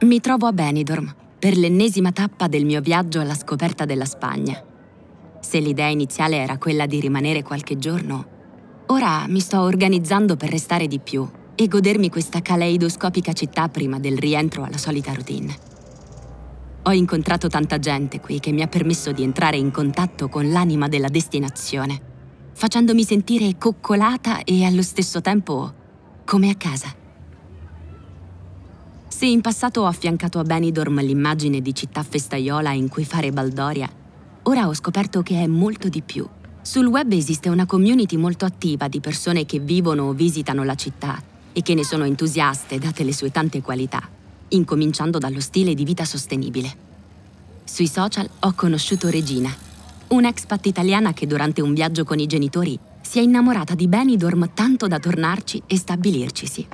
Mi trovo a Benidorm per l'ennesima tappa del mio viaggio alla scoperta della Spagna. Se l'idea iniziale era quella di rimanere qualche giorno, ora mi sto organizzando per restare di più e godermi questa caleidoscopica città prima del rientro alla solita routine. Ho incontrato tanta gente qui che mi ha permesso di entrare in contatto con l'anima della destinazione, facendomi sentire coccolata e allo stesso tempo come a casa. Se in passato ho affiancato a Benidorm l'immagine di città festaiola in cui fare baldoria, ora ho scoperto che è molto di più. Sul web esiste una community molto attiva di persone che vivono o visitano la città e che ne sono entusiaste date le sue tante qualità, incominciando dallo stile di vita sostenibile. Sui social ho conosciuto Regina, un'expat italiana che durante un viaggio con i genitori si è innamorata di Benidorm tanto da tornarci e stabilircisi.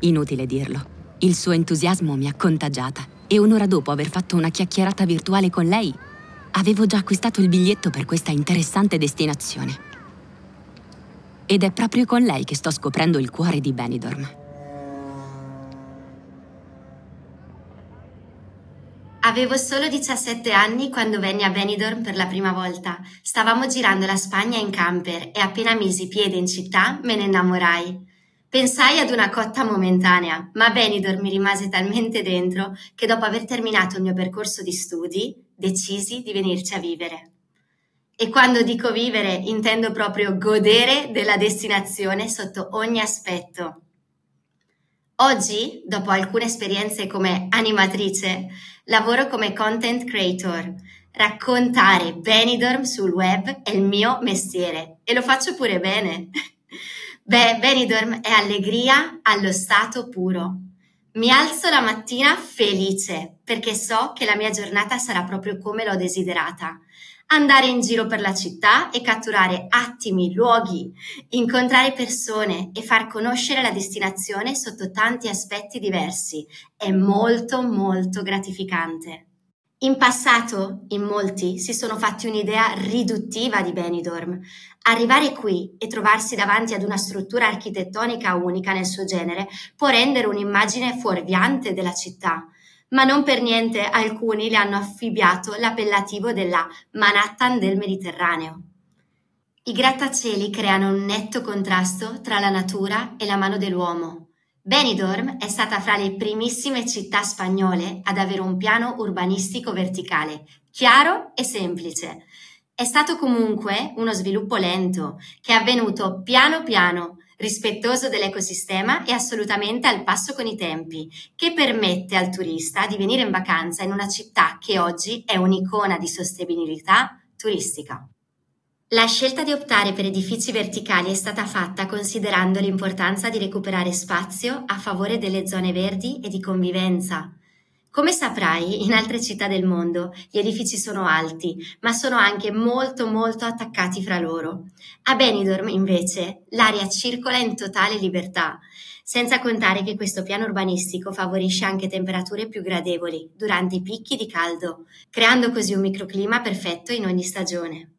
Inutile dirlo. Il suo entusiasmo mi ha contagiata e un'ora dopo aver fatto una chiacchierata virtuale con lei, avevo già acquistato il biglietto per questa interessante destinazione. Ed è proprio con lei che sto scoprendo il cuore di Benidorm. Avevo solo 17 anni quando venni a Benidorm per la prima volta. Stavamo girando la Spagna in camper e appena misi piede in città me ne innamorai. Pensai ad una cotta momentanea, ma Benidorm mi rimase talmente dentro che dopo aver terminato il mio percorso di studi, decisi di venirci a vivere. E quando dico vivere, intendo proprio godere della destinazione sotto ogni aspetto. Oggi, dopo alcune esperienze come animatrice, lavoro come content creator. Raccontare Benidorm sul web è il mio mestiere e lo faccio pure bene. Beh, Benidorm è allegria allo stato puro. Mi alzo la mattina felice perché so che la mia giornata sarà proprio come l'ho desiderata. Andare in giro per la città e catturare attimi, luoghi, incontrare persone e far conoscere la destinazione sotto tanti aspetti diversi è molto molto gratificante. In passato, in molti si sono fatti un'idea riduttiva di Benidorm. Arrivare qui e trovarsi davanti ad una struttura architettonica unica nel suo genere può rendere un'immagine fuorviante della città, ma non per niente alcuni le hanno affibbiato l'appellativo della Manhattan del Mediterraneo. I grattacieli creano un netto contrasto tra la natura e la mano dell'uomo. Benidorm è stata fra le primissime città spagnole ad avere un piano urbanistico verticale, chiaro e semplice. È stato comunque uno sviluppo lento, che è avvenuto piano piano, rispettoso dell'ecosistema e assolutamente al passo con i tempi, che permette al turista di venire in vacanza in una città che oggi è un'icona di sostenibilità turistica. La scelta di optare per edifici verticali è stata fatta considerando l'importanza di recuperare spazio a favore delle zone verdi e di convivenza. Come saprai, in altre città del mondo gli edifici sono alti, ma sono anche molto molto attaccati fra loro. A Benidorm, invece, l'aria circola in totale libertà, senza contare che questo piano urbanistico favorisce anche temperature più gradevoli durante i picchi di caldo, creando così un microclima perfetto in ogni stagione.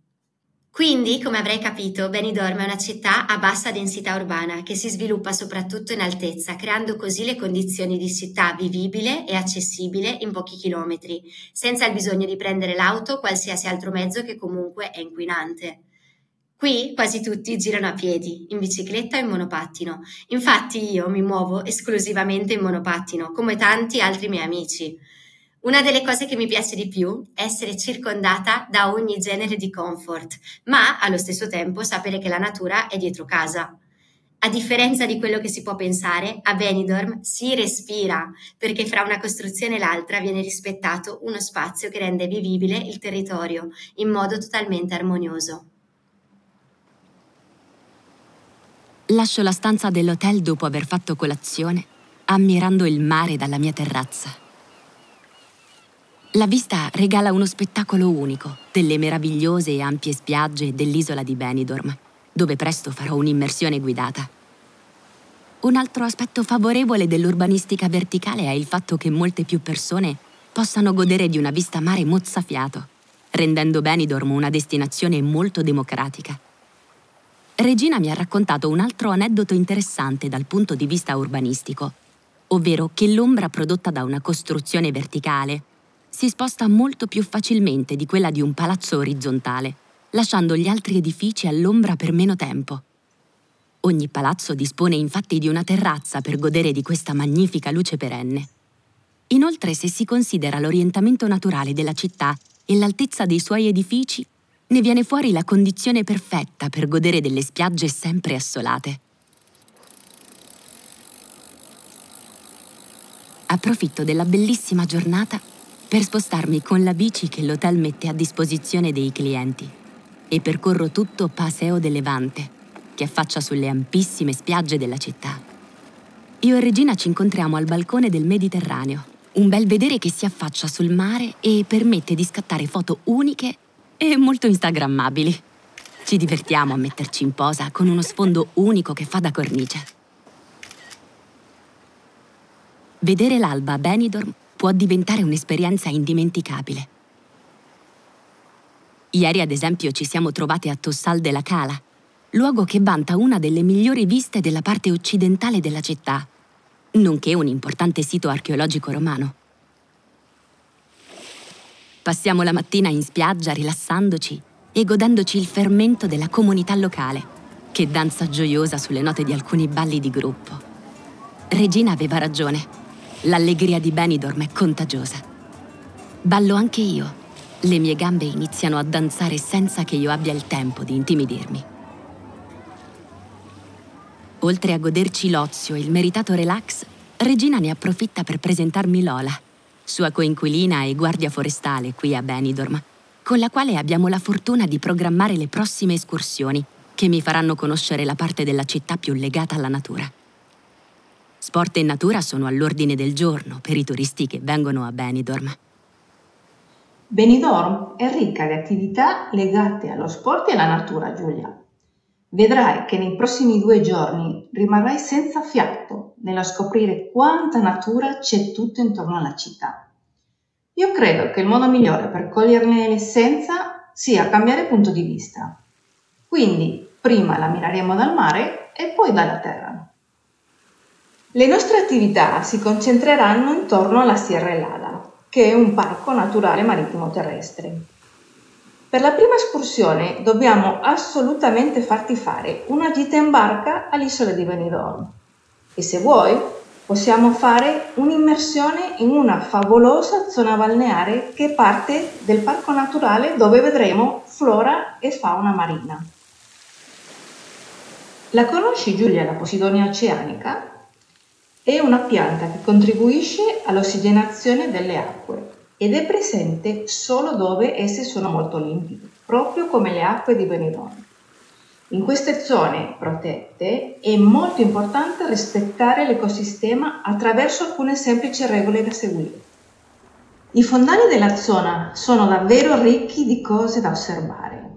Quindi, come avrai capito, Benidorm è una città a bassa densità urbana che si sviluppa soprattutto in altezza, creando così le condizioni di città vivibile e accessibile in pochi chilometri, senza il bisogno di prendere l'auto o qualsiasi altro mezzo che comunque è inquinante. Qui quasi tutti girano a piedi, in bicicletta o in monopattino. Infatti io mi muovo esclusivamente in monopattino, come tanti altri miei amici. Una delle cose che mi piace di più è essere circondata da ogni genere di comfort, ma allo stesso tempo sapere che la natura è dietro casa. A differenza di quello che si può pensare, a Benidorm si respira, perché fra una costruzione e l'altra viene rispettato uno spazio che rende vivibile il territorio in modo totalmente armonioso. Lascio la stanza dell'hotel dopo aver fatto colazione, ammirando il mare dalla mia terrazza. La vista regala uno spettacolo unico delle meravigliose e ampie spiagge dell'isola di Benidorm, dove presto farò un'immersione guidata. Un altro aspetto favorevole dell'urbanistica verticale è il fatto che molte più persone possano godere di una vista mare mozzafiato, rendendo Benidorm una destinazione molto democratica. Regina mi ha raccontato un altro aneddoto interessante dal punto di vista urbanistico, ovvero che l'ombra prodotta da una costruzione verticale si sposta molto più facilmente di quella di un palazzo orizzontale, lasciando gli altri edifici all'ombra per meno tempo. Ogni palazzo dispone infatti di una terrazza per godere di questa magnifica luce perenne. Inoltre, se si considera l'orientamento naturale della città e l'altezza dei suoi edifici, ne viene fuori la condizione perfetta per godere delle spiagge sempre assolate. Approfitto della bellissima giornata per spostarmi con la bici che l'hotel mette a disposizione dei clienti e percorro tutto Paseo de Levante, che affaccia sulle ampissime spiagge della città. Io e Regina ci incontriamo al balcone del Mediterraneo, un bel vedere che si affaccia sul mare e permette di scattare foto uniche e molto instagrammabili. Ci divertiamo a metterci in posa con uno sfondo unico che fa da cornice. Vedere l'alba a Benidorm può diventare un'esperienza indimenticabile. Ieri, ad esempio, ci siamo trovati a Tossal de la Cala, luogo che vanta una delle migliori viste della parte occidentale della città, nonché un importante sito archeologico romano. Passiamo la mattina in spiaggia rilassandoci e godendoci il fermento della comunità locale, che danza gioiosa sulle note di alcuni balli di gruppo. Regina aveva ragione, l'allegria di Benidorm è contagiosa. Ballo anche io, le mie gambe iniziano a danzare senza che io abbia il tempo di intimidirmi. Oltre a goderci l'ozio e il meritato relax, Regina ne approfitta per presentarmi Lola, sua coinquilina e guardia forestale qui a Benidorm, con la quale abbiamo la fortuna di programmare le prossime escursioni che mi faranno conoscere la parte della città più legata alla natura. Sport e natura sono all'ordine del giorno per i turisti che vengono a Benidorm. Benidorm è ricca di attività legate allo sport e alla natura, Giulia. Vedrai che nei prossimi 2 giorni rimarrai senza fiato nello scoprire quanta natura c'è tutto intorno alla città. Io credo che il modo migliore per coglierne l'essenza sia cambiare punto di vista. Quindi prima la mireremo dal mare e poi dalla terra. Le nostre attività si concentreranno intorno alla Sierra Helada, che è un parco naturale marittimo terrestre. Per la prima escursione dobbiamo assolutamente farti fare una gita in barca all'isola di Benidorm e, se vuoi, possiamo fare un'immersione in una favolosa zona balneare che parte del parco naturale dove vedremo flora e fauna marina. La conosci, Giulia, la Posidonia oceanica? È una pianta che contribuisce all'ossigenazione delle acque ed è presente solo dove esse sono molto limpide, proprio come le acque di Benidorm. In queste zone protette è molto importante rispettare l'ecosistema attraverso alcune semplici regole da seguire. I fondali della zona sono davvero ricchi di cose da osservare.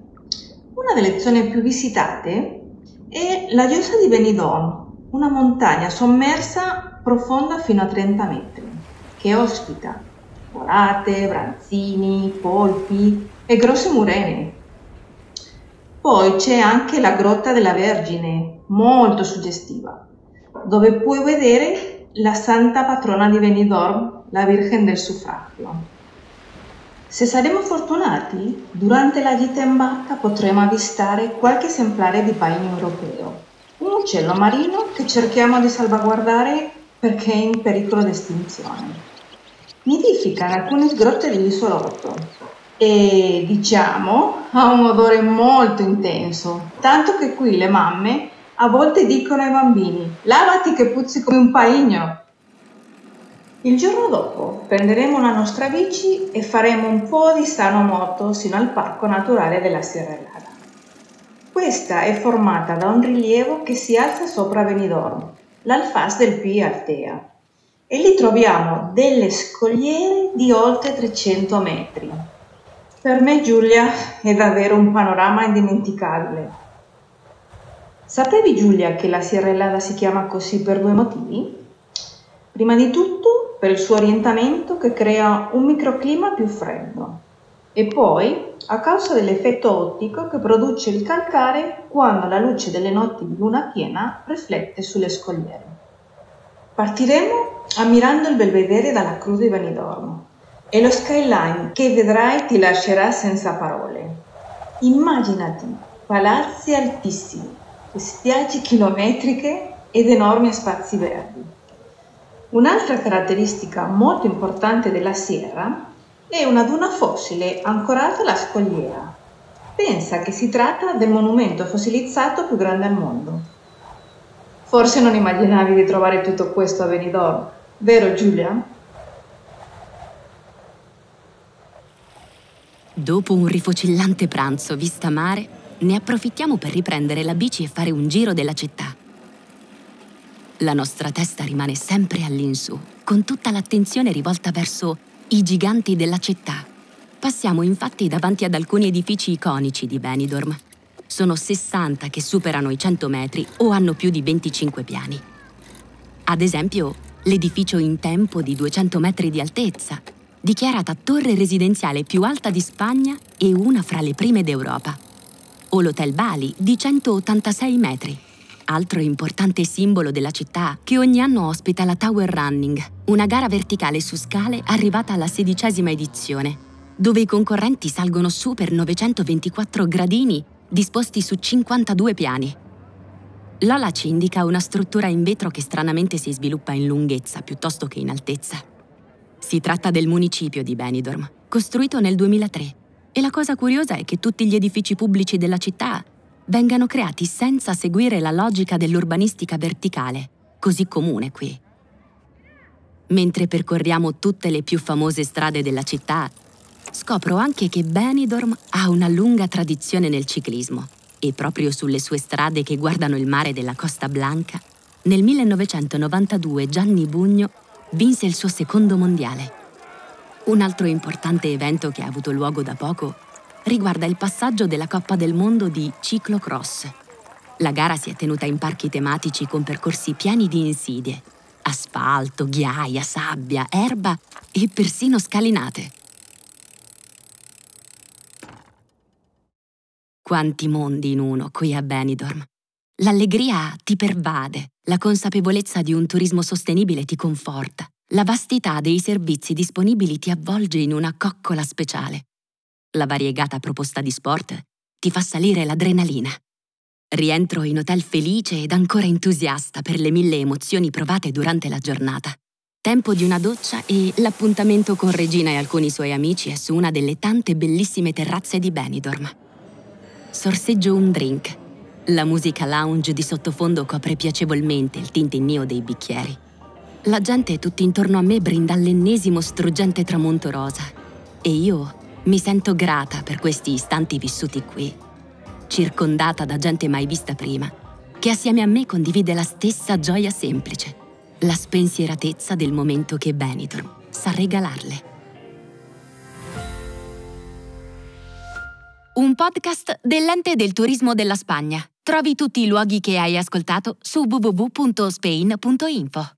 Una delle zone più visitate è la Gioia di Benidorm, una montagna sommersa profonda fino a 30 metri, che ospita volate, branzini, polpi e grosse murene. Poi c'è anche la Grotta della Vergine, molto suggestiva, dove puoi vedere la santa patrona di Benidorm, la Virgen del Suffragio. Se saremo fortunati, durante la gita in barca potremo avvistare qualche esemplare di pagno europeo, un uccello marino che cerchiamo di salvaguardare perché è in pericolo di estinzione. Nidificano alcune grotte dell'isolotto e, diciamo, ha un odore molto intenso, tanto che qui le mamme a volte dicono ai bambini: lavati che puzzi come un paigno. Il giorno dopo prenderemo la nostra bici e faremo un po' di sano moto sino al parco naturale della Sierra Helada. Questa è formata da un rilievo che si alza sopra Benidorm, l'alfaz del P. Altea, e lì troviamo delle scogliere di oltre 300 metri. Per me, Giulia, è davvero un panorama indimenticabile. Sapevi, Giulia, che la Sierra Helada si chiama così per 2 motivi? Prima di tutto per il suo orientamento che crea un microclima più freddo e poi a causa dell'effetto ottico che produce il calcare quando la luce delle notti di luna piena riflette sulle scogliere. Partiremo ammirando il belvedere dalla Cruz di Benidorm. E lo skyline che vedrai ti lascerà senza parole. Immaginati palazzi altissimi, spiagge chilometriche ed enormi spazi verdi. Un'altra caratteristica molto importante della Sierra è una duna fossile ancorata alla scogliera. Pensa che si tratta del monumento fossilizzato più grande al mondo. Forse non immaginavi di trovare tutto questo a Benidorm, vero Giulia? Dopo un rifocillante pranzo vista mare, ne approfittiamo per riprendere la bici e fare un giro della città. La nostra testa rimane sempre all'insù, con tutta l'attenzione rivolta verso i giganti della città. Passiamo infatti davanti ad alcuni edifici iconici di Benidorm. Sono 60 che superano i 100 metri o hanno più di 25 piani. Ad esempio, l'edificio Intempo di 200 metri di altezza, dichiarata torre residenziale più alta di Spagna e una fra le prime d'Europa. O l'hotel Bali di 186 metri. Altro importante simbolo della città che ogni anno ospita la Tower Running, una gara verticale su scale arrivata alla 16ª edizione, dove i concorrenti salgono su per 924 gradini disposti su 52 piani. Lola ci indica una struttura in vetro che stranamente si sviluppa in lunghezza piuttosto che in altezza. Si tratta del municipio di Benidorm, costruito nel 2003, e la cosa curiosa è che tutti gli edifici pubblici della città vengano creati senza seguire la logica dell'urbanistica verticale, così comune qui. Mentre percorriamo tutte le più famose strade della città, scopro anche che Benidorm ha una lunga tradizione nel ciclismo e proprio sulle sue strade che guardano il mare della Costa Blanca, nel 1992 Gianni Bugno vinse il suo secondo mondiale. Un altro importante evento che ha avuto luogo da poco riguarda il passaggio della Coppa del Mondo di ciclocross. La gara si è tenuta in parchi tematici con percorsi pieni di insidie, asfalto, ghiaia, sabbia, erba e persino scalinate. Quanti mondi in uno qui a Benidorm. L'allegria ti pervade, la consapevolezza di un turismo sostenibile ti conforta, la vastità dei servizi disponibili ti avvolge in una coccola speciale. La variegata proposta di sport ti fa salire l'adrenalina. Rientro in hotel felice ed ancora entusiasta per le 1000 emozioni provate durante la giornata. Tempo di una doccia e l'appuntamento con Regina e alcuni suoi amici è su una delle tante bellissime terrazze di Benidorm. Sorseggio un drink. La musica lounge di sottofondo copre piacevolmente il tintinnio dei bicchieri. La gente tutt'intorno a me brinda all'ennesimo struggente tramonto rosa. E io mi sento grata per questi istanti vissuti qui, circondata da gente mai vista prima, che assieme a me condivide la stessa gioia semplice, la spensieratezza del momento che Benidorm sa regalarle. Un podcast dell'Ente del Turismo della Spagna. Trovi tutti i luoghi che hai ascoltato su www.spain.info.